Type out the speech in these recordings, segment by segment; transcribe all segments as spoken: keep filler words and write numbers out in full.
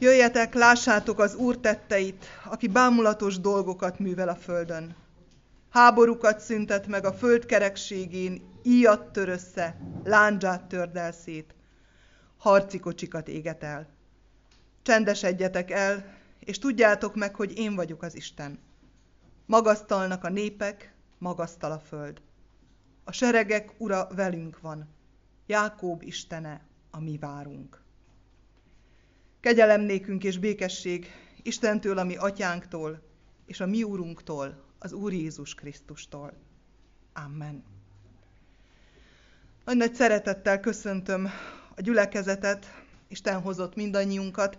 Jöjjetek, lássátok az Úr tetteit, aki bámulatos dolgokat művel a földön. Háborúkat szüntet meg a föld kerekségén, íjat tör össze, lándzsát tördel szét, harci kocsikat éget el. Csendesedjetek el, és tudjátok meg, hogy én vagyok az Isten. Magasztalnak a népek, magasztal a föld. A seregek ura velünk van, Jákób Istene a mi várunk. Kegyelem nékünk és békesség Istentől, a mi atyánktól, és a mi úrunktól, az Úr Jézus Krisztustól. Amen. Nagy nagy szeretettel köszöntöm a gyülekezetet, Isten hozott mindannyiunkat.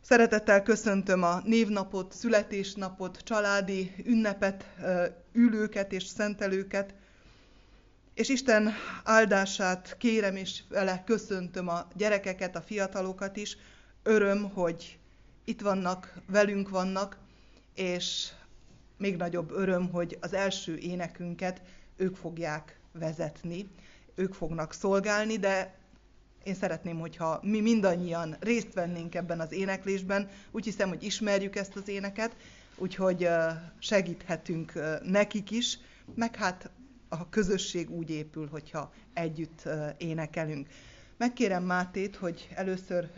Szeretettel köszöntöm a névnapot, születésnapot, családi ünnepet, ülőket és szentelőket, és Isten áldását kérem, és vele köszöntöm a gyerekeket, a fiatalokat is. Öröm, hogy itt vannak, velünk vannak, és még nagyobb öröm, hogy az első énekünket ők fogják vezetni, ők fognak szolgálni, de én szeretném, hogyha mi mindannyian részt vennénk ebben az éneklésben. Úgy hiszem, hogy ismerjük ezt az éneket, úgyhogy segíthetünk nekik is, meg hát a közösség úgy épül, hogyha együtt énekelünk. Megkérem Mátét, hogy először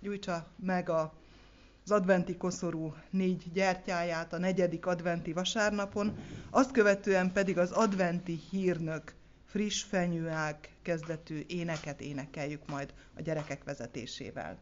gyújtsa meg az adventi koszorú négy gyertyáját a negyedik adventi vasárnapon, azt követően pedig az adventi hírnök friss fenyőág kezdetű éneket énekeljük majd a gyerekek vezetésével.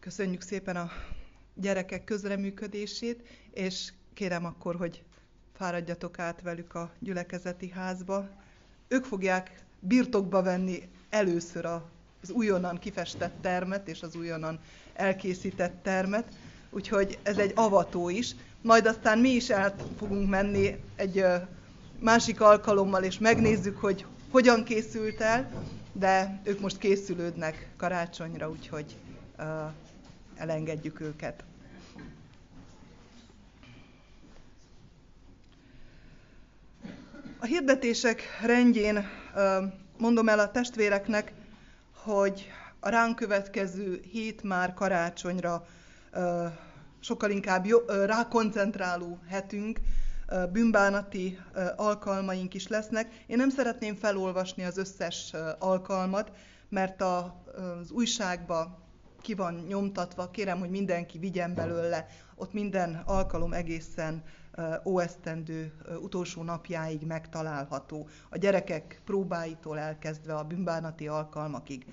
Köszönjük szépen a gyerekek közreműködését, és kérem akkor, hogy fáradjatok át velük a gyülekezeti házba. Ők fogják birtokba venni először az újonnan kifestett termet és az újonnan elkészített termet, úgyhogy ez egy avató is. Majd aztán mi is át fogunk menni egy másik alkalommal, és megnézzük, hogy hogyan készült el, de ők most készülődnek karácsonyra, úgyhogy elengedjük őket. A hirdetések rendjén mondom el a testvéreknek, hogy a ránk következő hét már karácsonyra sokkal inkább rákoncentráló hetünk, bűnbánati alkalmaink is lesznek. Én nem szeretném felolvasni az összes alkalmat, mert az újságba ki van nyomtatva, kérem, hogy mindenki vigyen belőle, ott minden alkalom egészen óesztendő utolsó napjáig megtalálható, a gyerekek próbáitól elkezdve a bűnbánati alkalmakig.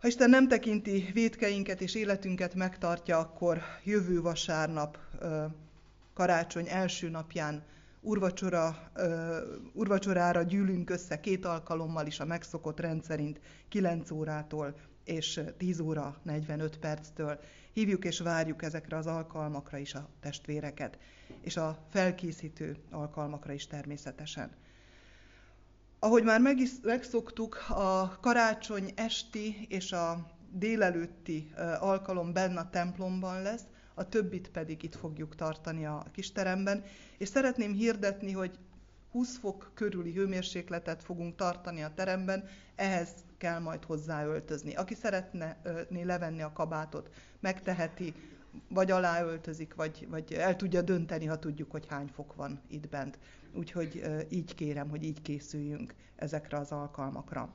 Ha Isten nem tekinti vétkeinket és életünket megtartja, akkor jövő vasárnap, karácsony első napján úrvacsora, úrvacsorára gyűlünk össze két alkalommal is a megszokott rendszerint, kilenc órától és tíz óra negyvenöt perctől. Hívjuk és várjuk ezekre az alkalmakra is a testvéreket, és a felkészítő alkalmakra is természetesen. Ahogy már meg is, megszoktuk, a karácsony esti és a délelőtti alkalom benne a templomban lesz, a többit pedig itt fogjuk tartani a kisteremben, és szeretném hirdetni, hogy húsz fok körüli hőmérsékletet fogunk tartani a teremben, ehhez kell majd hozzáöltözni. Aki szeretné levenni a kabátot, megteheti, vagy aláöltözik, vagy, vagy el tudja dönteni, ha tudjuk, hogy hány fok van itt bent. Úgyhogy így kérem, hogy így készüljünk ezekre az alkalmakra.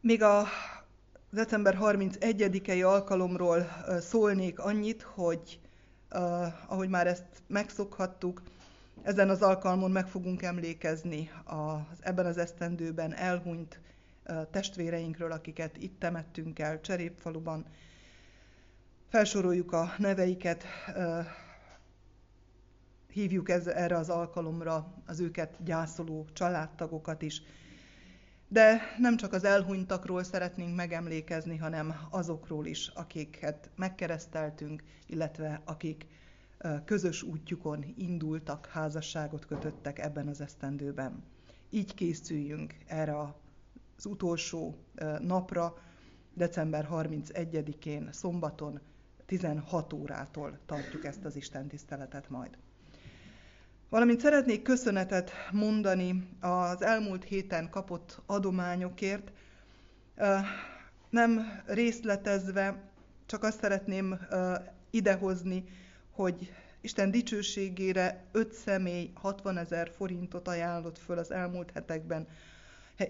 Még a december harmincegyedikei alkalomról szólnék annyit, hogy Uh, ahogy már ezt megszokhattuk, ezen az alkalmon meg fogunk emlékezni az ebben az esztendőben elhunyt uh, testvéreinkről, akiket itt temettünk el Cserépfaluban. Felsoroljuk a neveiket, uh, hívjuk ez, erre az alkalomra az őket gyászoló családtagokat is. De nem csak az elhunytakról szeretnénk megemlékezni, hanem azokról is, akiket megkereszteltünk, illetve akik közös útjukon indultak, házasságot kötöttek ebben az esztendőben. Így készüljünk erre az utolsó napra, december harmincegyedikén, szombaton tizenhat órától tartjuk ezt az istentiszteletet majd. Valamint szeretnék köszönetet mondani az elmúlt héten kapott adományokért. Nem részletezve, csak azt szeretném idehozni, hogy Isten dicsőségére öt személy hatvanezer forintot ajánlott föl az elmúlt hetekben,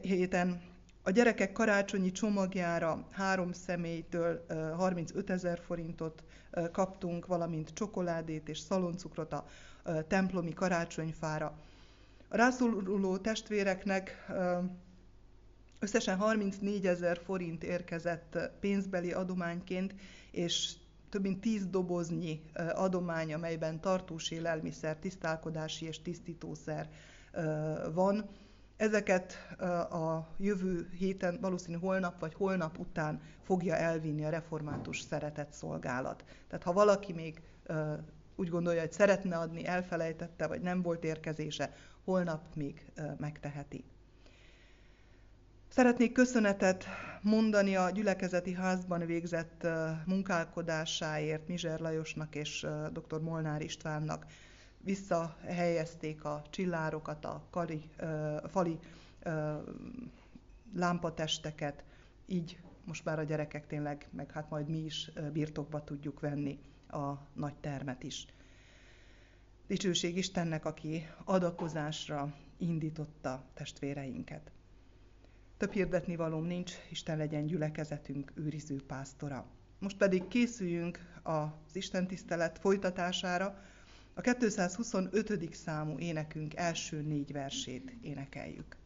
héten. A gyerekek karácsonyi csomagjára három személytől harmincötezer forintot kaptunk, valamint csokoládét és szaloncukrot a templomi karácsonyfára. A rászoruló testvéreknek összesen harmincnégyezer forint érkezett pénzbeli adományként, és több mint tíz doboznyi adomány, amelyben tartós élelmiszer, tisztálkodási és tisztítószer van. Ezeket a jövő héten, valószínű holnap vagy holnap után fogja elvinni a református szeretett szolgálat. Tehát ha valaki még úgy gondolja, hogy szeretne adni, elfelejtette, vagy nem volt érkezése, holnap még megteheti. Szeretnék köszönetet mondani a gyülekezeti házban végzett munkálkodásáért Mizser Lajosnak és dr. Molnár Istvánnak. Visszahelyezték a csillárokat, a kari, ö, fali ö, lámpatesteket, így most már a gyerekek tényleg, meg hát majd mi is birtokba tudjuk venni a nagy termet is. Dicsőség Istennek, aki adakozásra indította testvéreinket. Több hirdetnivalóm nincs, Isten legyen gyülekezetünk őriző pásztora. Most pedig készüljünk az istentisztelet folytatására, a kétszázhuszonötödik számú énekünk első négy versét énekeljük.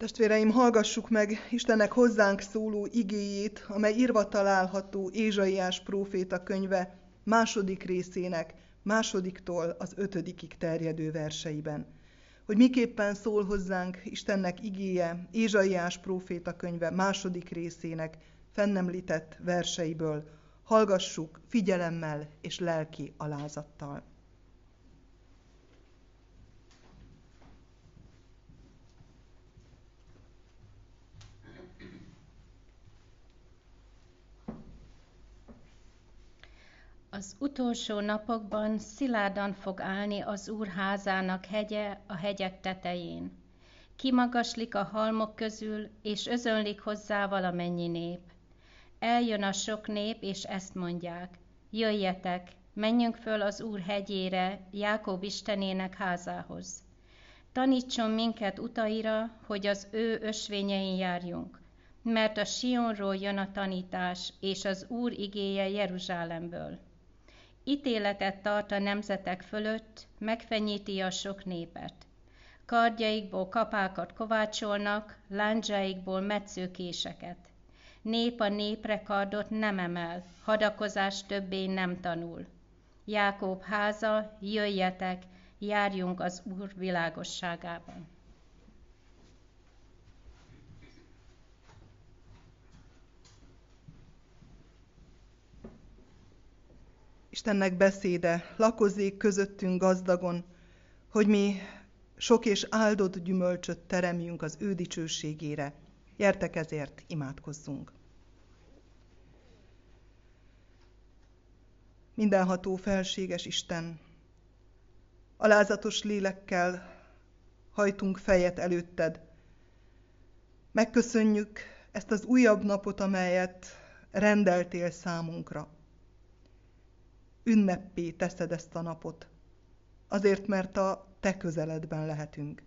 Testvéreim, hallgassuk meg Istennek hozzánk szóló igéjét, amely írva található Ézsaiás próféta könyve második részének másodiktól az ötödikig terjedő verseiben. Hogy miképpen szól hozzánk Istennek igéje Ézsaiás próféta könyve második részének fennemlített verseiből, hallgassuk figyelemmel és lelki alázattal. Az utolsó napokban szilárdan fog állni az Úr házának hegye a hegyek tetején. Kimagaslik a halmok közül, és özönlik hozzá valamennyi nép. Eljön a sok nép, és ezt mondják: jöjjetek, menjünk föl az Úr hegyére, Jákob Istenének házához. Tanítson minket utaira, hogy az ő ösvényein járjunk. Mert a Sionról jön a tanítás, és az Úr igéje Jeruzsálemből. Ítéletet tart a nemzetek fölött, megfenyíti a sok népet. Kardjaikból kapákat kovácsolnak, lándzsaikból metszőkéseket. Nép a népre kardot nem emel, hadakozás többé nem tanul. Jákob háza, jöjjetek, járjunk az Úr világosságában. Istennek beszéde lakozik közöttünk gazdagon, hogy mi sok és áldott gyümölcsöt teremjünk az ő dicsőségére. Gyertek, ezért imádkozzunk. Mindenható, felséges Isten, alázatos lélekkel hajtunk fejet előtted. Megköszönjük ezt az újabb napot, amelyet rendeltél számunkra. Ünneppé teszed ezt a napot, azért, mert a te közeledben lehetünk.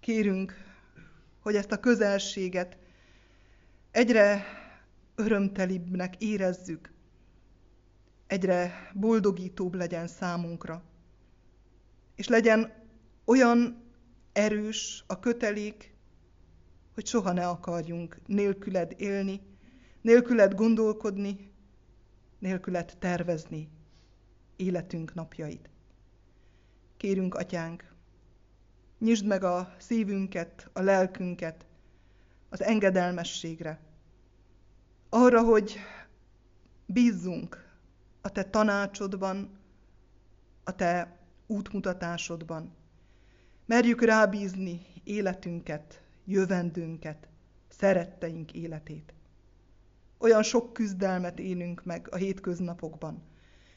Kérünk, hogy ezt a közelséget egyre örömtelibbnek érezzük, egyre boldogítóbb legyen számunkra, és legyen olyan erős a kötelék, hogy soha ne akarjunk nélküled élni, nélküled gondolkodni, nélküled tervezni életünk napjait. Kérünk, Atyánk, nyisd meg a szívünket, a lelkünket az engedelmességre, arra, hogy bízzunk a te tanácsodban, a te útmutatásodban. Merjük rábízni életünket, jövendőnket, szeretteink életét. Olyan sok küzdelmet élünk meg a hétköznapokban.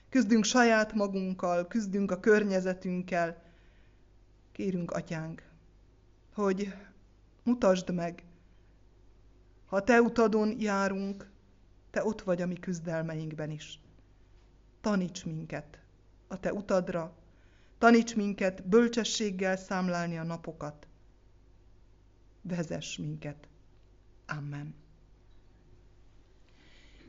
Küzdünk saját magunkkal, küzdünk a környezetünkkel. Kérünk, Atyánk, hogy mutasd meg, ha te utadon járunk, te ott vagy a mi küzdelmeinkben is. Taníts minket a te utadra, taníts minket bölcsességgel számlálni a napokat. Vezess minket. Amen.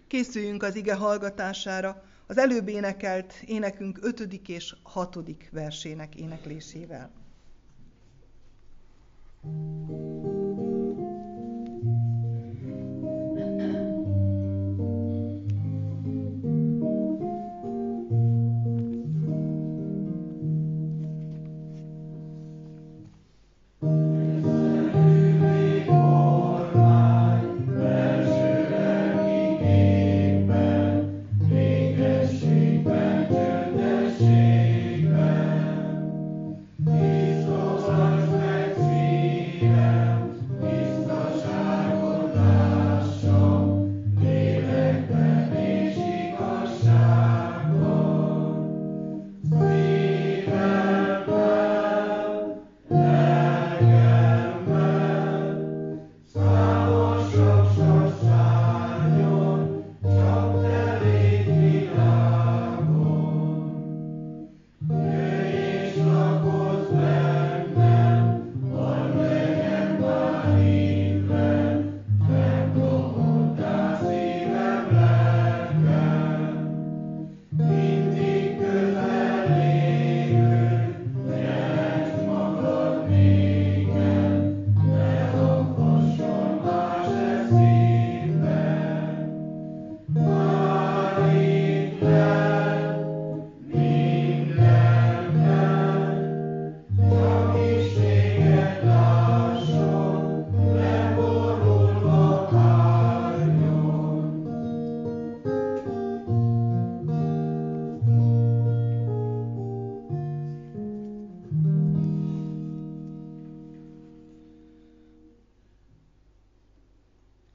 Készüljünk az ige hallgatására az előbb énekelt énekünk ötödik és hatodik versének éneklésével.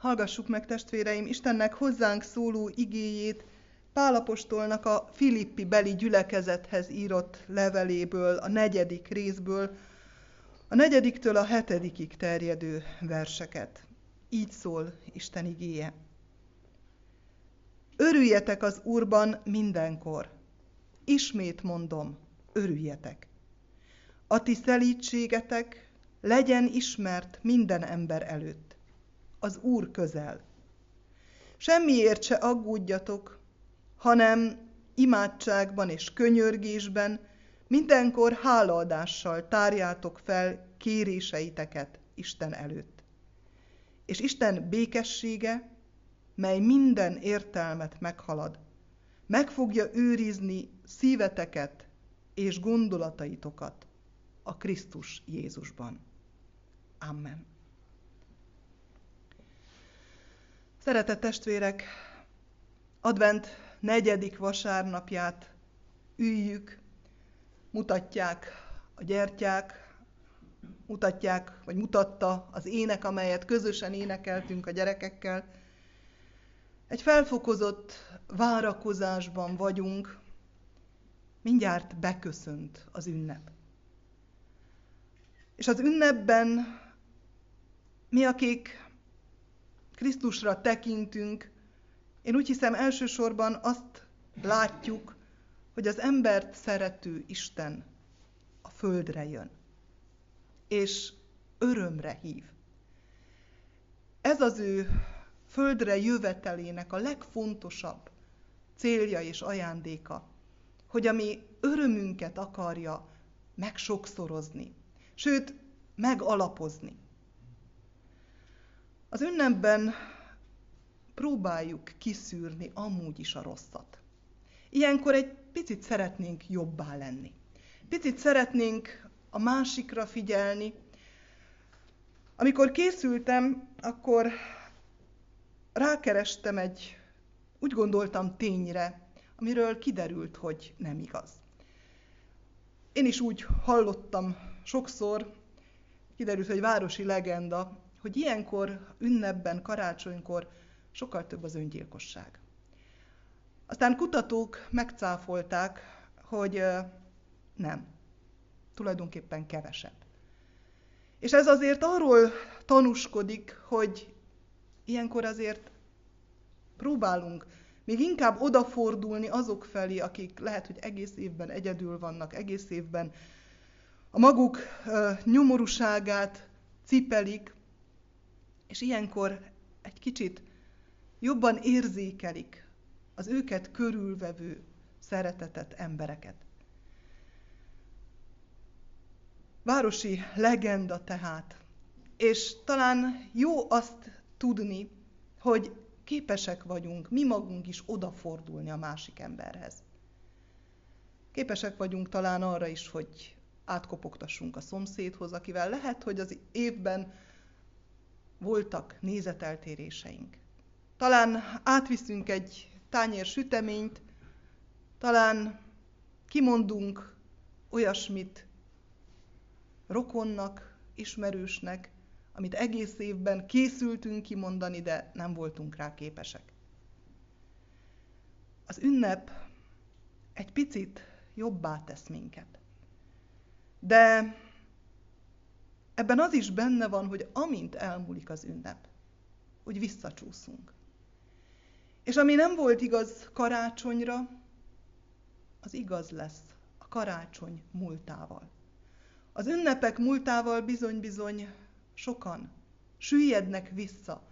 Hallgassuk meg, testvéreim, Istennek hozzánk szóló igéjét Pál apostolnak a Filippi beli gyülekezethez írott leveléből, a negyedik részből, a negyediktől a hetedikig terjedő verseket. Így szól Isten igéje. Örüljetek az Úrban mindenkor. Ismét mondom, örüljetek. A ti szelídségetek legyen ismert minden ember előtt. Az Úr közel. Semmiért se aggódjatok, hanem imádságban és könyörgésben mindenkor hálaadással tárjátok fel kéréseiteket Isten előtt. És Isten békessége, mely minden értelmet meghalad, meg fogja őrizni szíveteket és gondolataitokat a Krisztus Jézusban. Amen. Szeretett testvérek, Advent negyedik vasárnapját üljük, mutatják a gyertyák, mutatják, vagy mutatta az ének, amelyet közösen énekeltünk a gyerekekkel. Egy felfokozott várakozásban vagyunk, mindjárt beköszönt az ünnep. És az ünnepben mi, akik Krisztusra tekintünk, én úgy hiszem, elsősorban azt látjuk, hogy az embert szerető Isten a földre jön, és örömre hív. Ez az ő földre jövetelének a legfontosabb célja és ajándéka, hogy a mi örömünket akarja megsokszorozni, sőt, megalapozni. Az ünnepben próbáljuk kiszűrni amúgy is a rosszat. Ilyenkor egy picit szeretnénk jobbá lenni. Picit szeretnénk a másikra figyelni. Amikor készültem, akkor rákerestem egy, úgy gondoltam, tényre, amiről kiderült, hogy nem igaz. Én is úgy hallottam sokszor, kiderült, hogy városi legenda, hogy ilyenkor, ünnepben, karácsonykor sokkal több az öngyilkosság. Aztán kutatók megcáfolták, hogy nem, tulajdonképpen kevesebb. És ez azért arról tanúskodik, hogy ilyenkor azért próbálunk még inkább odafordulni azok felé, akik lehet, hogy egész évben egyedül vannak, egész évben a maguk nyomorúságát cipelik, és ilyenkor egy kicsit jobban érzékelik az őket körülvevő szeretetett embereket. Városi legenda tehát, és talán jó azt tudni, hogy képesek vagyunk mi magunk is odafordulni a másik emberhez. Képesek vagyunk talán arra is, hogy átkopogtassunk a szomszédhoz, akivel lehet, hogy az évben voltak nézeteltéréseink. Talán átviszünk egy tányér süteményt, talán kimondunk olyasmit rokonnak, ismerősnek, amit egész évben készültünk kimondani, de nem voltunk rá képesek. Az ünnep egy picit jobbá tesz minket. De ebben az is benne van, hogy amint elmúlik az ünnep, úgy visszacsúszunk. És ami nem volt igaz karácsonyra, az igaz lesz a karácsony múltával. Az ünnepek múltával bizony-bizony sokan süllyednek vissza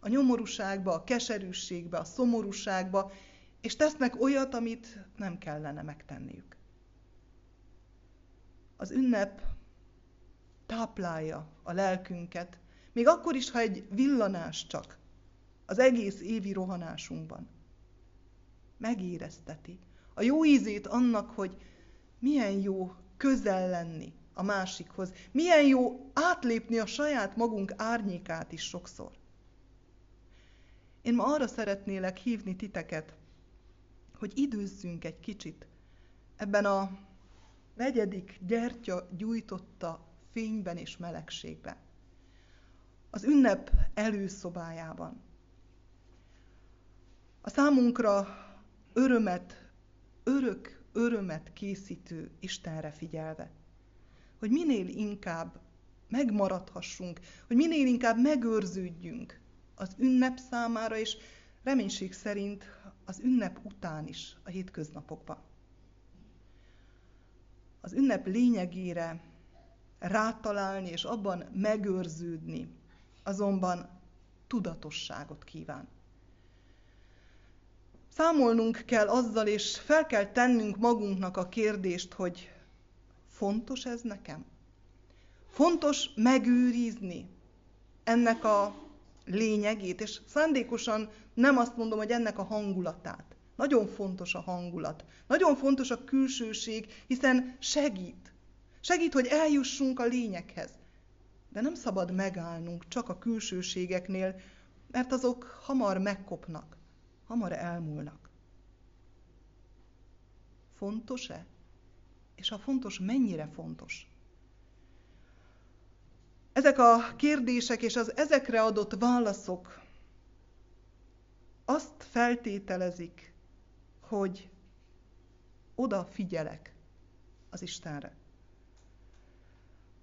a nyomorúságba, a keserűségbe, a szomorúságba, és tesznek olyat, amit nem kellene megtenniük. Az ünnep táplálja a lelkünket, még akkor is, ha egy villanás csak az egész évi rohanásunkban. Megérezteti a jó ízét annak, hogy milyen jó közel lenni a másikhoz, milyen jó átlépni a saját magunk árnyékát is sokszor. Én ma arra szeretnélek hívni titeket, hogy időzzünk egy kicsit ebben a negyedik gyertya gyújtotta fényben és melegségben. az ünnep előszobájában. A számunkra örömet, örök örömet készítő Istenre figyelve, hogy minél inkább megmaradhassunk, hogy minél inkább megőrződjünk az ünnep számára, és reménység szerint az ünnep után is a hétköznapokban. Az ünnep lényegére rátalálni és abban megőrződni azonban tudatosságot kíván. Számolnunk kell azzal, és fel kell tennünk magunknak a kérdést, hogy fontos ez nekem? Fontos megőrizni ennek a lényegét, és szándékosan nem azt mondom, hogy ennek a hangulatát. Nagyon fontos a hangulat, nagyon fontos a külsőség, hiszen segít. Segít, hogy eljussunk a lényeghez. De nem szabad megállnunk csak a külsőségeknél, mert azok hamar megkopnak, hamar elmúlnak. Fontos-e? És ha fontos, mennyire fontos? Ezek a kérdések és az ezekre adott válaszok azt feltételezik, hogy odafigyelek az Istenre.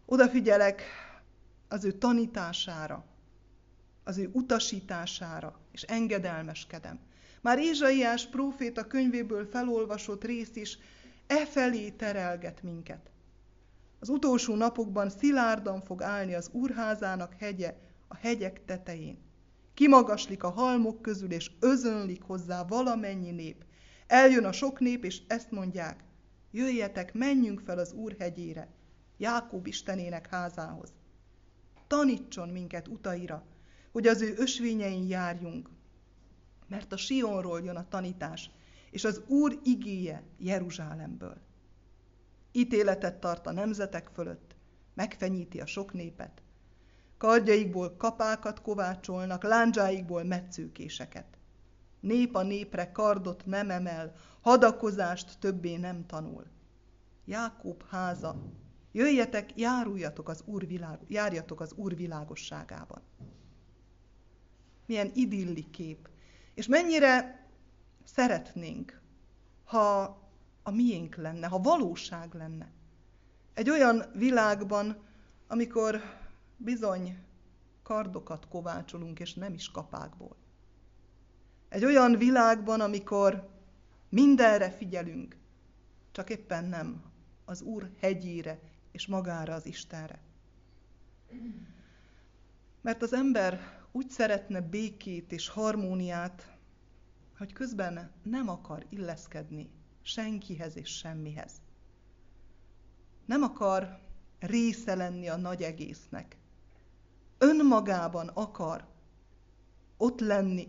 Odafigyelek az ő tanítására, az ő utasítására, és engedelmeskedem. Már Ézsaiás próféta könyvéből felolvasott rész is e felé terelget minket. Az utolsó napokban szilárdan fog állni az Úrházának hegye a hegyek tetején. Kimagaslik a halmok közül, és özönlik hozzá valamennyi nép. Eljön a sok nép, és ezt mondják, jöjjetek, menjünk fel az Úr hegyére, Jákob Istenének házához. Tanítson minket utaira, hogy az ő ösvényein járjunk, mert a Sionról jön a tanítás, és az Úr igéje Jeruzsálemből. Ítéletet tart a nemzetek fölött, megfenyíti a sok népet. Kardjaikból kapákat kovácsolnak, lándzsáikból metszőkéseket. Nép a népre kardot nem emel, hadakozást többé nem tanul. Jákob háza, jöjjetek, járuljatok az Úr világ, járjatok az Úr világosságában. Milyen idilli kép, és mennyire szeretnénk, ha a miénk lenne, ha valóság lenne. Egy olyan világban, amikor bizony kardokat kovácsolunk, és nem is kapákból. Egy olyan világban, amikor mindenre figyelünk, csak éppen nem az Úr hegyére és magára, az Istenre. Mert az ember úgy szeretne békét és harmóniát, hogy közben nem akar illeszkedni senkihez és semmihez. Nem akar része lenni a nagy egésznek. Önmagában akar ott lenni,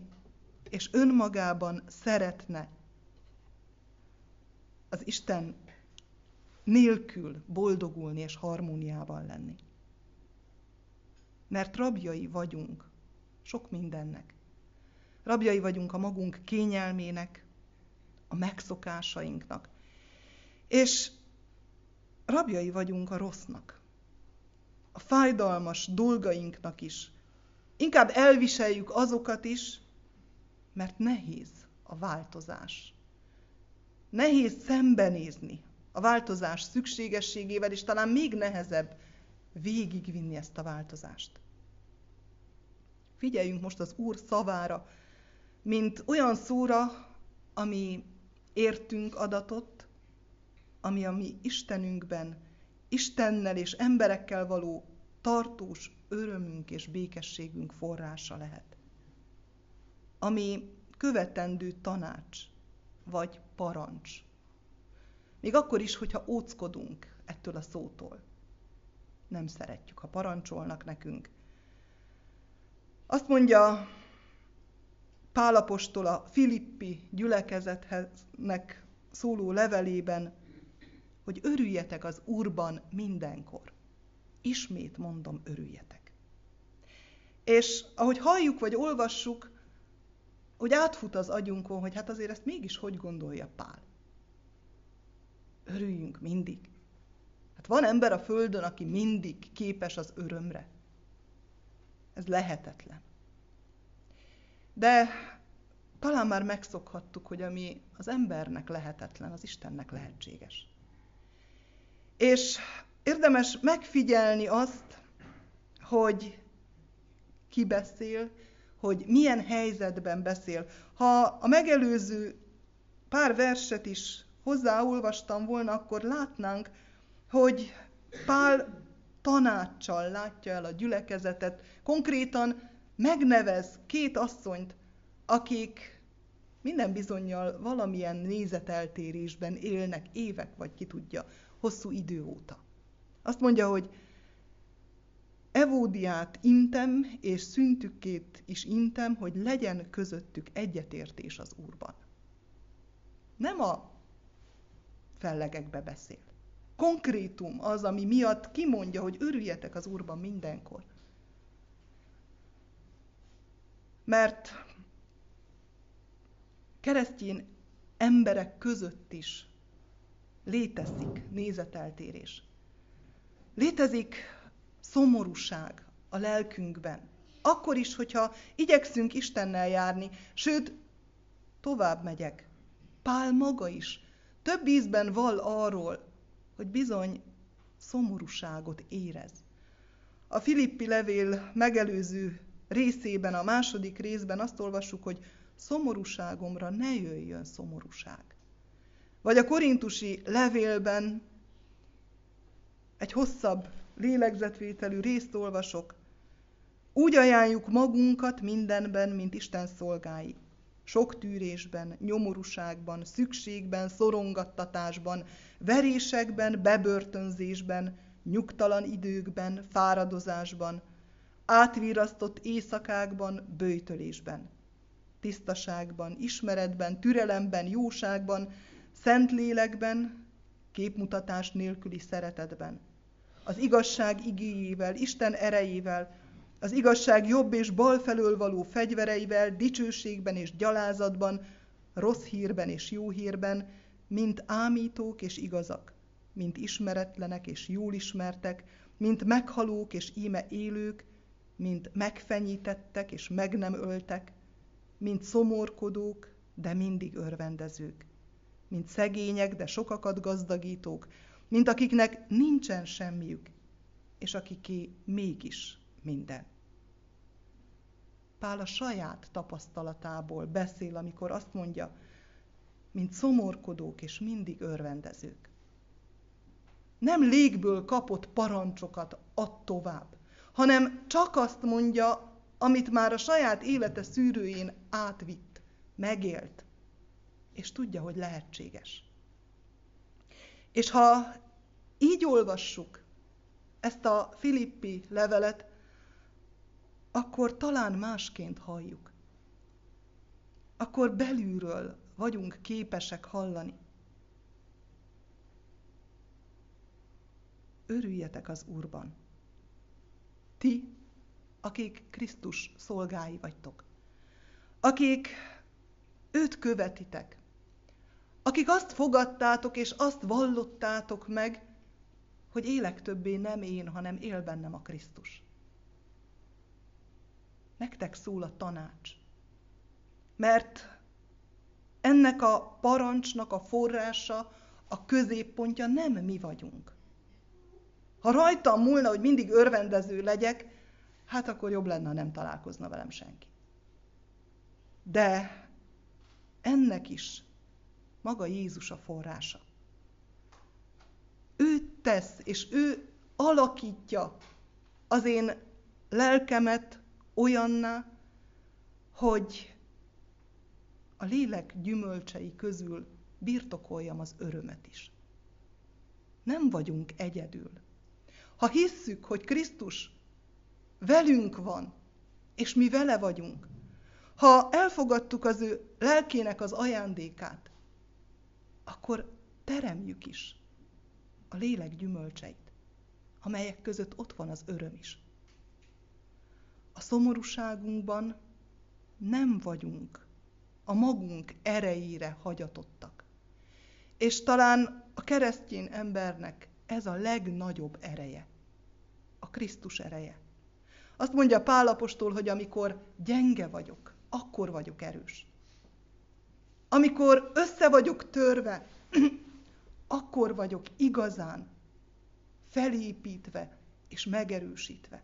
és önmagában szeretne az Isten nélkül boldogulni és harmóniában lenni. Mert rabjai vagyunk sok mindennek. Rabjai vagyunk a magunk kényelmének, a megszokásainknak. És rabjai vagyunk a rossznak, a fájdalmas dolgainknak is. Inkább elviseljük azokat is, mert nehéz a változás. Nehéz szembenézni a változás szükségességével, és talán még nehezebb végigvinni ezt a változást. Figyeljünk most az Úr szavára, mint olyan szóra, ami értünk adatott, ami a mi Istenünkben, Istennel és emberekkel való tartós örömünk és békességünk forrása lehet. Ami követendő tanács, vagy parancs. Még akkor is, hogyha óckodunk ettől a szótól. Nem szeretjük, ha parancsolnak nekünk. Azt mondja Pál apostol a Filippi gyülekezetnek szóló levelében, hogy örüljetek az Úrban mindenkor. Ismét mondom, örüljetek. És ahogy halljuk vagy olvassuk, hogy átfut az agyunkon, hogy hát azért ezt mégis hogy gondolja Pál. Örüljünk mindig. Hát van ember a földön, aki mindig képes az örömre. Ez lehetetlen. De talán már megszokhattuk, hogy ami az embernek lehetetlen, az Istennek lehetséges. És érdemes megfigyelni azt, hogy ki beszél, hogy milyen helyzetben beszél. Ha a megelőző pár verset is hozzáolvastam volna, akkor látnánk, hogy Pál tanáccsal látja el a gyülekezetet. Konkrétan megnevez két asszonyt, akik minden bizonnyal valamilyen nézeteltérésben élnek évek, vagy ki tudja, hosszú idő óta. Azt mondja, hogy Evódiát intem, és Szüntükét is intem, hogy legyen közöttük egyetértés az Úrban. Nem a fellegekbe beszél. Konkrétum az, ami miatt kimondja, hogy örüljetek az Úrban mindenkor. Mert keresztény emberek között is létezik nézeteltérés. Létezik szomorúság a lelkünkben. Akkor is, hogyha igyekszünk Istennel járni, sőt, tovább megyek. Pál maga is több ízben vall arról, hogy bizony szomorúságot érez. A Filippi levél megelőző részében, a második részben azt olvassuk, hogy szomorúságomra ne jöjjön szomorúság. Vagy a korintusi levélben egy hosszabb lélegzetvételű részt olvasok. Úgy ajánljuk magunkat mindenben, mint Isten szolgái. Sok tűrésben, nyomorúságban, szükségben, szorongattatásban, verésekben, bebörtönzésben, nyugtalan időkben, fáradozásban, átvirasztott éjszakákban, böjtölésben, tisztaságban, ismeretben, türelemben, jóságban, szent lélekben, képmutatás nélküli szeretetben, az igazság igéjével, Isten erejével, az igazság jobb és bal felől való fegyvereivel, dicsőségben és gyalázatban, rossz hírben és jó hírben, mint ámítók és igazak, mint ismeretlenek és jól ismertek, mint meghalók és íme élők, mint megfenyítettek és meg nem öltek, mint szomorkodók, de mindig örvendezők, mint szegények, de sokakat gazdagítók, mint akiknek nincsen semmiük, és akiké mégis minden. Pál a saját tapasztalatából beszél, amikor azt mondja, mint szomorkodók és mindig örvendezők. Nem légből kapott parancsokat ad tovább, hanem csak azt mondja, amit már a saját élete szűrőjén átvitt, megélt, és tudja, hogy lehetséges. És ha így olvassuk ezt a Filippi levelet, akkor talán másként halljuk. Akkor belülről vagyunk képesek hallani. Örüljetek az Úrban, ti, akik Krisztus szolgái vagytok, akik őt követitek, akik azt fogadtátok és azt vallottátok meg, hogy élek többé nem én, hanem él bennem a Krisztus. Nektek szól a tanács, mert ennek a parancsnak a forrása, a középpontja nem mi vagyunk. Ha rajtam múlna, hogy mindig örvendező legyek, hát akkor jobb lenne, ha nem találkozna velem senki. De ennek is maga Jézus a forrása. Ő tesz, és ő alakítja az én lelkemet olyanná, hogy a lélek gyümölcsei közül birtokoljam az örömet is. Nem vagyunk egyedül. Ha hisszük, hogy Krisztus velünk van, és mi vele vagyunk, ha elfogadtuk az ő lelkének az ajándékát, akkor teremjük is a lélek gyümölcseit, amelyek között ott van az öröm is. A szomorúságunkban nem vagyunk a magunk erejére hagyatottak. És talán a keresztény embernek ez a legnagyobb ereje, a Krisztus ereje. Azt mondja Pál apostol, hogy amikor gyenge vagyok, akkor vagyok erős. Amikor össze vagyok törve, akkor vagyok igazán felépítve és megerősítve.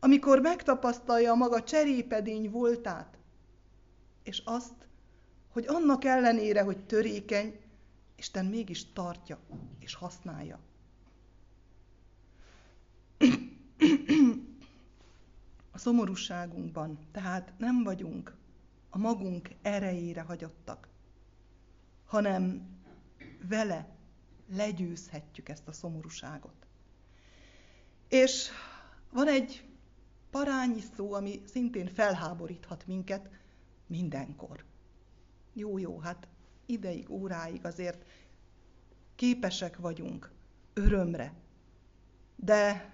Amikor megtapasztalja a maga cserépedény voltát, és azt, hogy annak ellenére, hogy törékeny, Isten mégis tartja és használja. A szomorúságunkban, tehát nem vagyunk a magunk erejére hagyottak, hanem vele legyőzhetjük ezt a szomorúságot. És van egy parányi szó, ami szintén felháboríthat minket mindenkor. Jó, jó, hát ideig, óráig azért képesek vagyunk örömre, de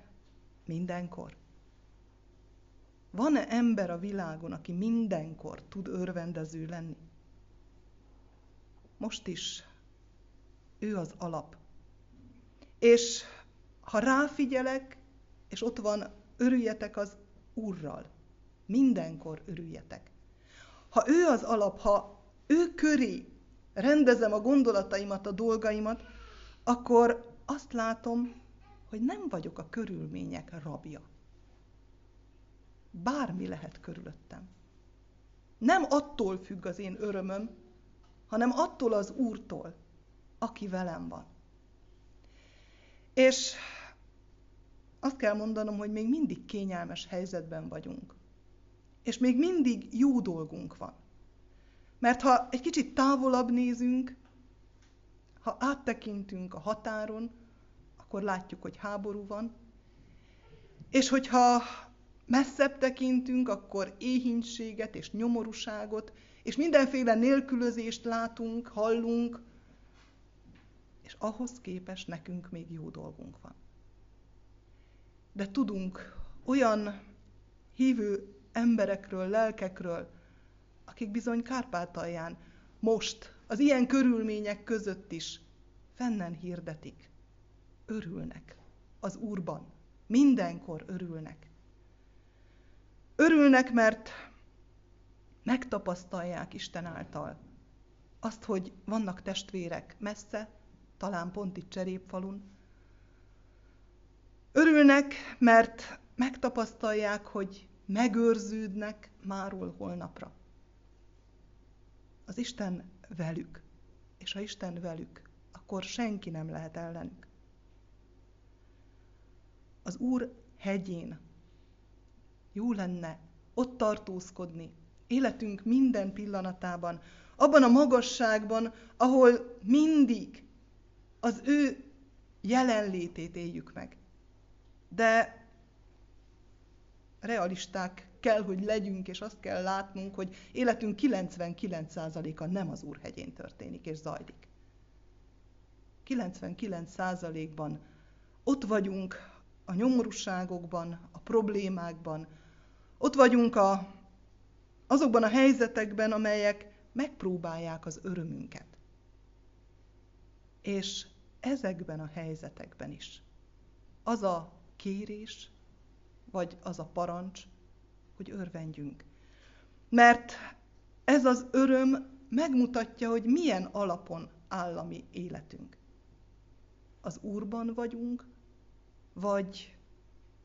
mindenkor. Van-e ember a világon, aki mindenkor tud örvendező lenni? Most is ő az alap. És ha ráfigyelek, és ott van, örüljetek az Úrral. Mindenkor örüljetek. Ha ő az alap, ha ő köré rendezem a gondolataimat, a dolgaimat, akkor azt látom, hogy nem vagyok a körülmények rabja. Bármi lehet körülöttem. Nem attól függ az én örömöm, hanem attól az Úrtól, aki velem van. És azt kell mondanom, hogy még mindig kényelmes helyzetben vagyunk. És még mindig jó dolgunk van. Mert ha egy kicsit távolabb nézünk, ha áttekintünk a határon, akkor látjuk, hogy háború van. És hogyha messzebb tekintünk, akkor éhínséget és nyomorúságot, és mindenféle nélkülözést látunk, hallunk, és ahhoz képest nekünk még jó dolgunk van. De tudunk olyan hívő emberekről, lelkekről, akik bizony Kárpátalján most, az ilyen körülmények között is fennen hirdetik, örülnek az Úrban, mindenkor örülnek. Örülnek, mert megtapasztalják Isten által azt, hogy vannak testvérek messze, talán pont itt Cserépfalun. Örülnek, mert megtapasztalják, hogy megőrződnek máról holnapra. Az Isten velük, és ha Isten velük, akkor senki nem lehet ellenük. Az Úr hegyén jó lenne ott tartózkodni, életünk minden pillanatában, abban a magasságban, ahol mindig az ő jelenlétét éljük meg. De realisták kell, hogy legyünk, és azt kell látnunk, hogy életünk kilencvenkilenc százaléka nem az Úr hegyén történik és zajlik. kilencvenkilenc százalékban ott vagyunk a nyomorúságokban, a problémákban, ott vagyunk a, azokban a helyzetekben, amelyek megpróbálják az örömünket. És ezekben a helyzetekben is az a kérés, vagy az a parancs, hogy örvendjünk. Mert ez az öröm megmutatja, hogy milyen alapon áll a mi életünk. Az Úrban vagyunk, vagy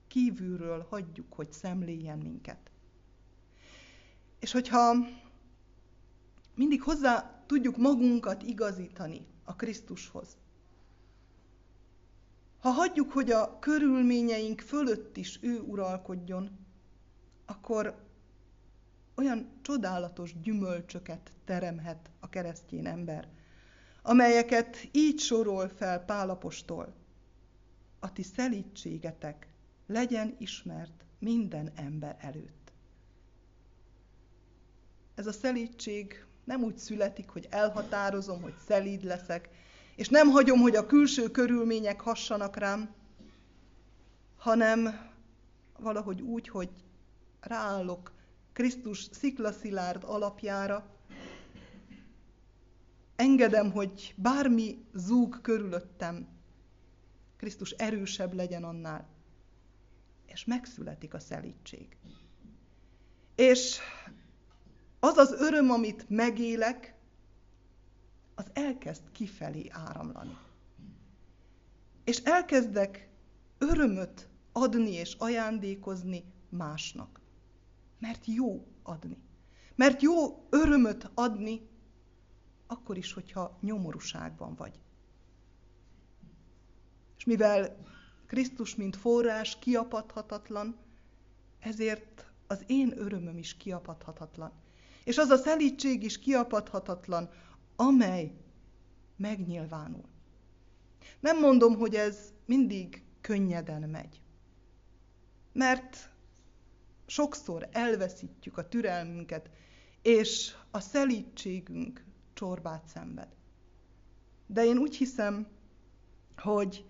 kívülről hagyjuk, hogy szemléljen minket. És hogyha mindig hozzá tudjuk magunkat igazítani a Krisztushoz, ha hagyjuk, hogy a körülményeink fölött is ő uralkodjon, akkor olyan csodálatos gyümölcsöket teremhet a keresztény ember, amelyeket így sorol fel Pál apostol. A ti szelídségetek legyen ismert minden ember előtt. Ez a szelídség nem úgy születik, hogy elhatározom, hogy szelíd leszek, és nem hagyom, hogy a külső körülmények hassanak rám, hanem valahogy úgy, hogy ráállok Krisztus sziklaszilárd alapjára, engedem, hogy bármi zúg körülöttem, Krisztus erősebb legyen annál, és megszületik a szelídség. És az az öröm, amit megélek, az elkezd kifelé áramlani. És elkezdek örömöt adni és ajándékozni másnak. Mert jó adni. Mert jó örömöt adni, akkor is, hogyha nyomorúságban vagy. És mivel Krisztus, mint forrás, kiapadhatatlan, ezért az én örömöm is kiapadhatatlan. És az a szelídség is kiapadhatatlan, amely megnyilvánul. Nem mondom, hogy ez mindig könnyeden megy. Mert sokszor elveszítjük a türelmünket, és a szelídségünk csorbát szenved. De én úgy hiszem, hogy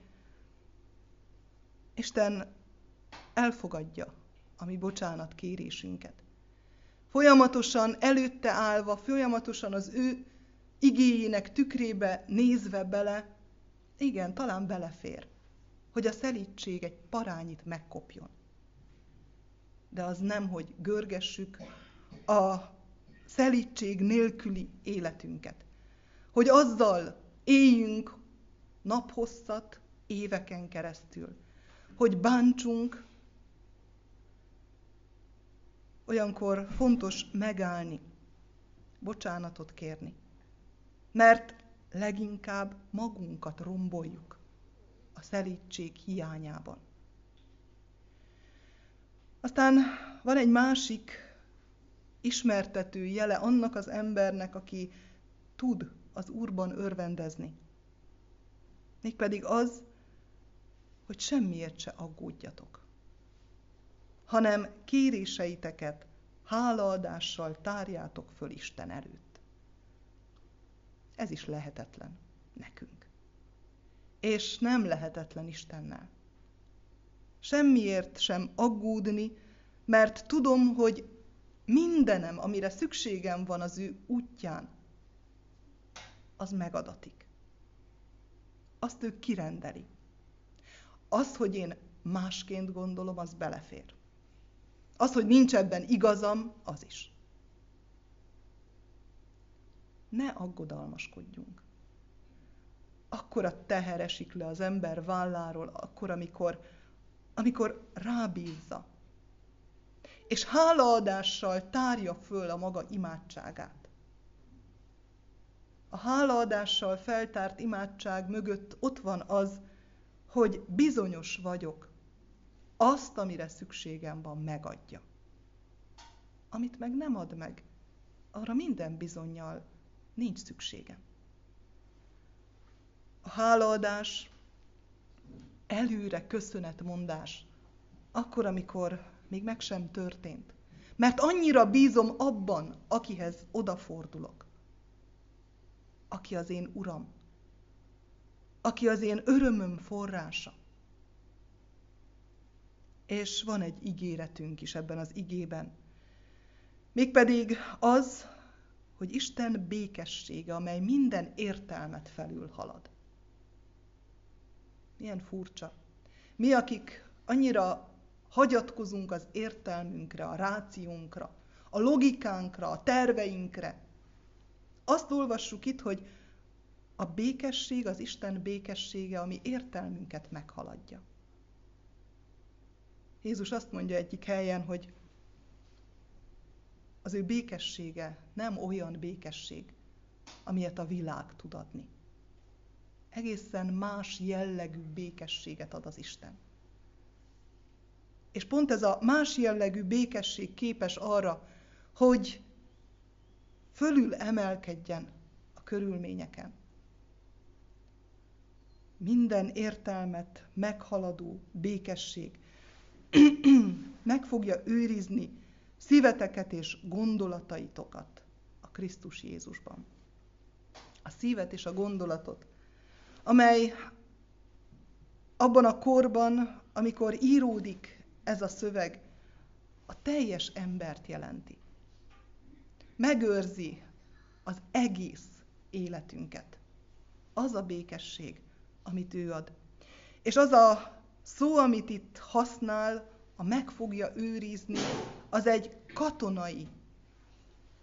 Isten elfogadja a mi bocsánat kérésünket. Folyamatosan előtte állva, folyamatosan az ő igéjének tükrébe nézve bele, igen, talán belefér, hogy a szelídség egy parányit megkopjon. De az nem, hogy görgessük a szelídség nélküli életünket. Hogy azzal éljünk naphosszat, éveken keresztül. Hogy bántsunk, olyankor fontos megállni, bocsánatot kérni. Mert leginkább magunkat romboljuk a szelídség hiányában. Aztán van egy másik ismertető jele annak az embernek, aki tud az Úrban örvendezni. Mégpedig az, hogy semmiért se aggódjatok, hanem kéréseiteket hálaadással tárjátok föl Isten előtt. Ez is lehetetlen nekünk. És nem lehetetlen Istennel. Semmiért sem aggódni, mert tudom, hogy mindenem, amire szükségem van az ő útján, az megadatik. Azt ő kirendeli. Az, hogy én másként gondolom, az belefér. Az, hogy nincs ebben igazam, az is. Ne aggodalmaskodjunk. Akkora teher esik le az ember válláról, akkor, amikor, amikor rábízza. És hálaadással tárja föl a maga imádságát. A hálaadással feltárt imádság mögött ott van az, hogy bizonyos vagyok, azt, amire szükségem van, megadja. Amit meg nem ad meg, arra minden bizonnyal nincs szükségem. A hálaadás, előre köszönetmondás, akkor, amikor még meg sem történt. Mert annyira bízom abban, akihez odafordulok. Aki az én Uram. Aki az én örömöm forrása. És van egy ígéretünk is ebben az igében. Mégpedig az, hogy Isten békessége, amely minden értelmet felül halad. Milyen furcsa. Mi, akik annyira hagyatkozunk az értelmünkre, a rációnkra, a logikánkra, a terveinkre, azt olvassuk itt, hogy a békesség, az Isten békessége, ami értelmünket meghaladja. Jézus azt mondja egyik helyen, hogy az ő békessége nem olyan békesség, amilyet a világ tud adni. Egészen más jellegű békességet ad az Isten. És pont ez a más jellegű békesség képes arra, hogy fölül emelkedjen a körülményeken. Minden értelmet meghaladó békesség meg fogja őrizni szíveteket és gondolataitokat a Krisztus Jézusban. A szívet és a gondolatot, amely abban a korban, amikor íródik ez a szöveg, a teljes embert jelenti. Megőrzi az egész életünket. Az a békesség, amit ő ad. És az a szó, amit itt használ, a meg fogja őrizni, az egy katonai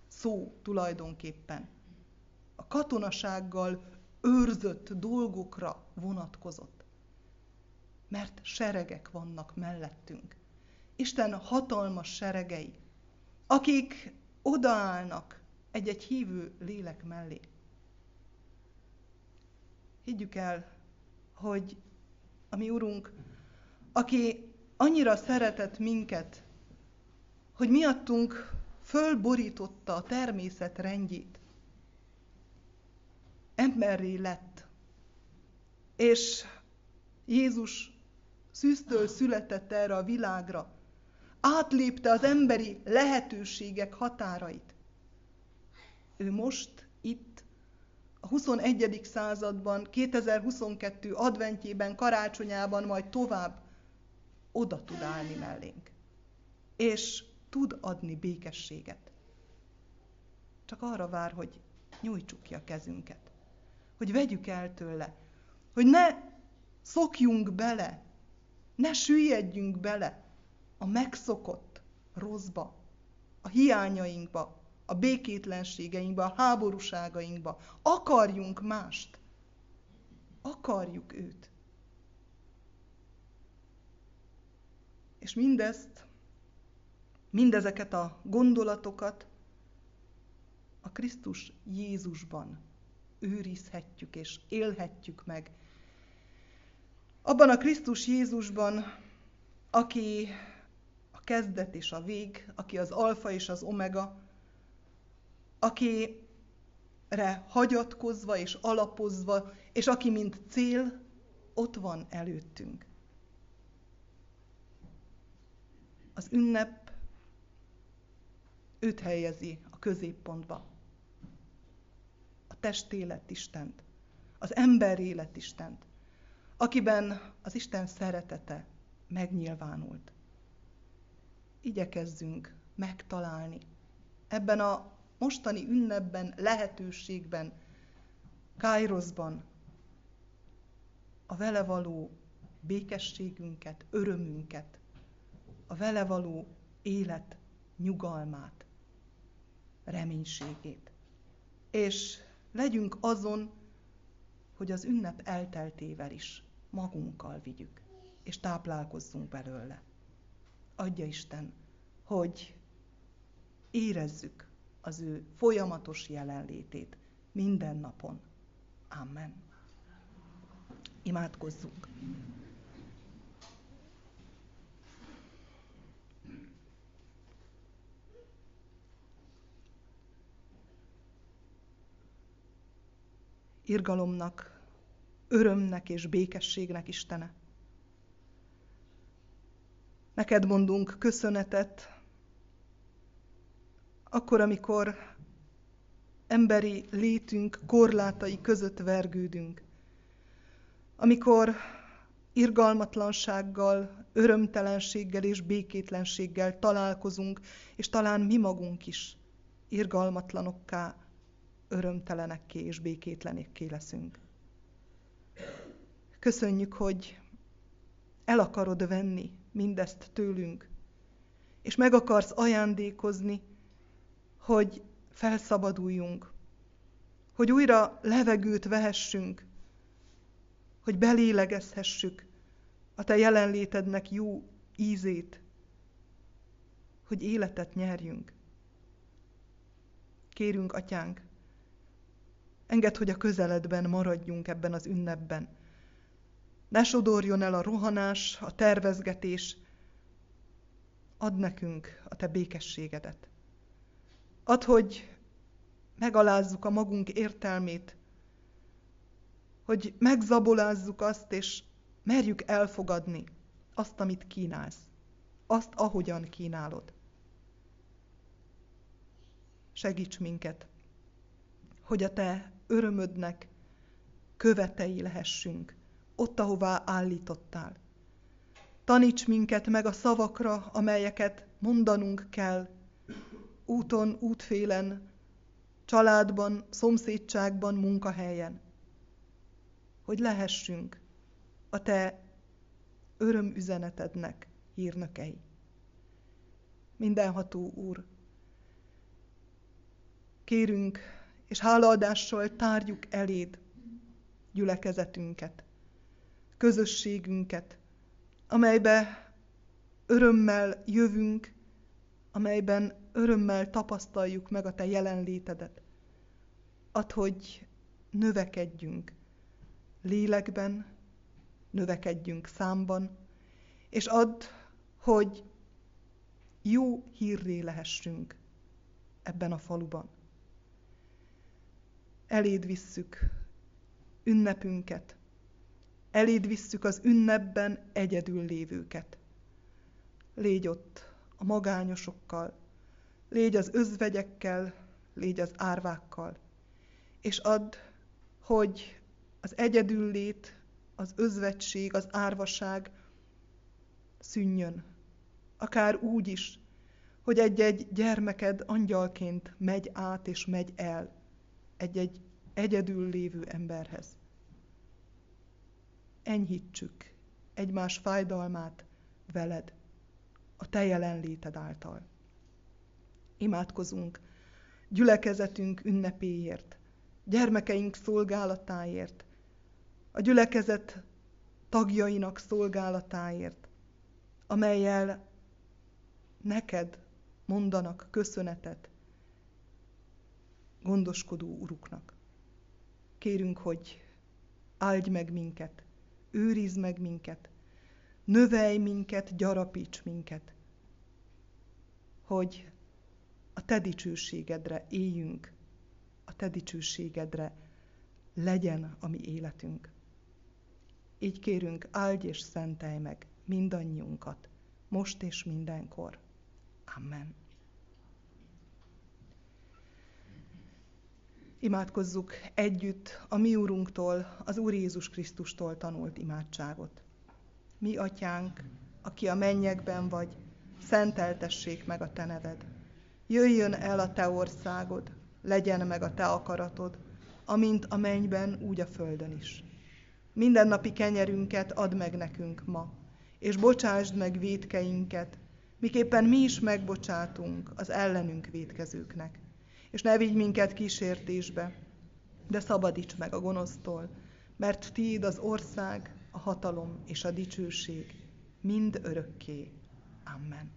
szó tulajdonképpen. A katonasággal őrzött dolgokra vonatkozott. Mert seregek vannak mellettünk. Isten hatalmas seregei, akik odaállnak egy-egy hívő lélek mellé. Higgyük el, hogy a mi Urunk, aki annyira szeretett minket, hogy miattunk fölborította a természet rendjét, emberré lett, és Jézus szűztől született erre a világra, átlépte az emberi lehetőségek határait. Ő most itt, a huszonegyedik században, kétezer-huszonkettő adventjében, karácsonyában, majd tovább oda tud állni mellénk. És tud adni békességet. Csak arra vár, hogy nyújtsuk ki a kezünket. Hogy vegyük el tőle. Hogy ne szokjunk bele, ne süllyedjünk bele a megszokott rosszba, a hiányainkba, a békétlenségeinkbe, a háborúságainkba. Akarjunk mást. Akarjuk őt. És mindezt, mindezeket a gondolatokat a Krisztus Jézusban őrizhetjük és élhetjük meg. Abban a Krisztus Jézusban, aki a kezdet és a vég, aki az alfa és az omega, akire hagyatkozva és alapozva, és aki mint cél, ott van előttünk. Az ünnep őt helyezi a középpontba. A testélet Istent, az emberélet Istent, akiben az Isten szeretete megnyilvánult. Igyekezzünk megtalálni ebben a mostani ünnepben, lehetőségben, Kairoszban a vele való békességünket, örömünket, a vele való élet nyugalmát, reménységét. És legyünk azon, hogy az ünnep elteltével is magunkkal vigyük, és táplálkozzunk belőle. Adja Isten, hogy érezzük az ő folyamatos jelenlétét minden napon. Amen. Imádkozzunk! Irgalomnak, örömnek és békességnek Istene. Neked mondunk köszönetet, akkor, amikor emberi létünk korlátai között vergődünk, amikor irgalmatlansággal, örömtelenséggel és békétlenséggel találkozunk, és talán mi magunk is irgalmatlanokká, örömtelenekké és békétlenekké leszünk. Köszönjük, hogy el akarod venni mindezt tőlünk, és meg akarsz ajándékozni, hogy felszabaduljunk, hogy újra levegőt vehessünk, hogy belélegezhessük a te jelenlétednek jó ízét, hogy életet nyerjünk. Kérünk, Atyánk, engedd, hogy a közeledben maradjunk ebben az ünnepben. Ne sodorjon el a rohanás, a tervezgetés. Add nekünk a te békességedet. Add, hogy megalázzuk a magunk értelmét, hogy megzabolázzuk azt, és merjük elfogadni azt, amit kínálsz, azt, ahogyan kínálod. Segíts minket, hogy a te örömödnek követei lehessünk, ott, ahová állítottál. Taníts minket meg a szavakra, amelyeket mondanunk kell, úton, útfélen, családban, szomszédságban, munkahelyen, hogy lehessünk a te örömüzenetednek hírnökei. Mindenható Úr, kérünk és hálaadással tárjuk eléd gyülekezetünket, közösségünket, amelybe örömmel jövünk, amelyben örömmel tapasztaljuk meg a te jelenlétedet. Add, hogy növekedjünk lélekben, növekedjünk számban, és add, hogy jó hírré lehessünk ebben a faluban. Eléd visszük ünnepünket, eléd visszük az ünnepben egyedül lévőket. Légy ott a magányosokkal, légy az özvegyekkel, légy az árvákkal, és add, hogy az egyedüllét, az özvegység, az árvaság szűnjön. Akár úgy is, hogy egy-egy gyermeked angyalként megy át és megy el egy-egy egyedül lévő emberhez. Enyhítsük egymás fájdalmát veled, a te jelenléted által. Imádkozunk gyülekezetünk ünnepéért, gyermekeink szolgálatáért, a gyülekezet tagjainak szolgálatáért, amellyel neked mondanak köszönetet, gondoskodó Uruknak. Kérünk, hogy áldj meg minket, őrizd meg minket, növelj minket, gyarapíts minket, hogy a te dicsőségedre éljünk, a te dicsőségedre legyen a mi életünk. Így kérünk, áldj és szentelj meg mindannyiunkat, most és mindenkor. Amen. Imádkozzuk együtt a mi Úrunktól, az Úr Jézus Krisztustól tanult imádságot. Mi Atyánk, aki a mennyekben vagy, szenteltessék meg a te neved. Jöjjön el a te országod, legyen meg a te akaratod, amint a mennyben, úgy a földön is. Mindennapi kenyerünket add meg nekünk ma, és bocsásd meg vétkeinket, miképpen mi is megbocsátunk az ellenünk vétkezőknek. És ne vigy minket kísértésbe, de szabadíts meg a gonosztól, mert tiéd az ország, a hatalom és a dicsőség mind örökké. Amen.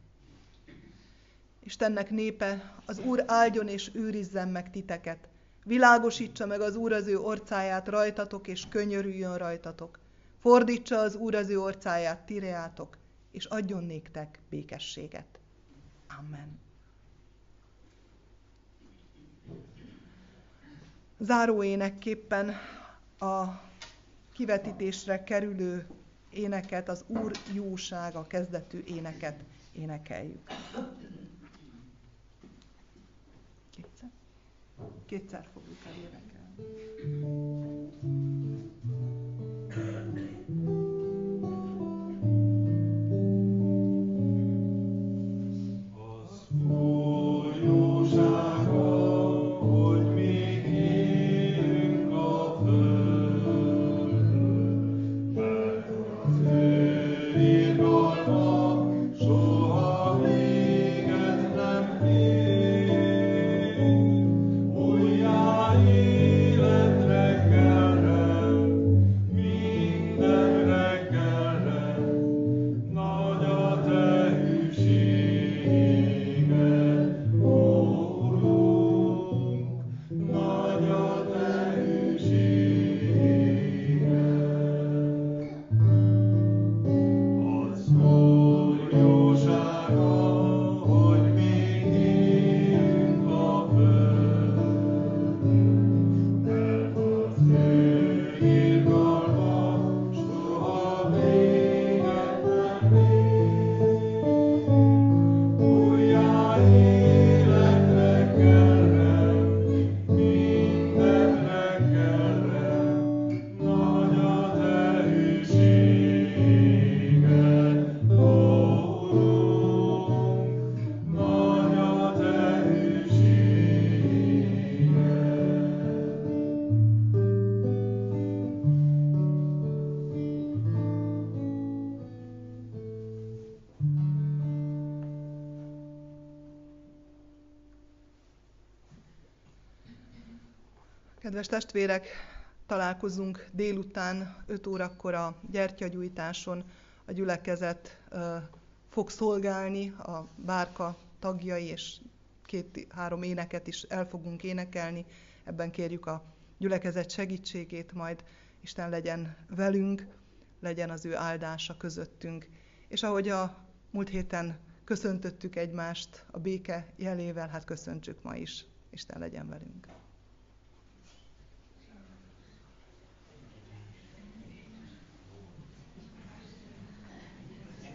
Istennek népe, az Úr áldjon és őrizzen meg titeket, világosítsa meg az Úr az ő orcáját rajtatok, és könyörüljön rajtatok. Fordítsa az Úr az ő orcáját tireátok, és adjon néktek békességet. Amen. Záró énekképpen a kivetítésre kerülő éneket, az Úr jósága kezdetű éneket énekeljük. Kétszer, Kétszer fogjuk elénekelni. Amen. Kedves testvérek, találkozunk délután öt órakor a gyertyagyújtáson. A gyülekezet ö, fog szolgálni, a bárka tagjai, és két-három éneket is el fogunk énekelni. Ebben kérjük a gyülekezet segítségét majd. Isten legyen velünk, legyen az ő áldása közöttünk. És ahogy a múlt héten köszöntöttük egymást a béke jelével, hát köszöntsük ma is. Isten legyen velünk.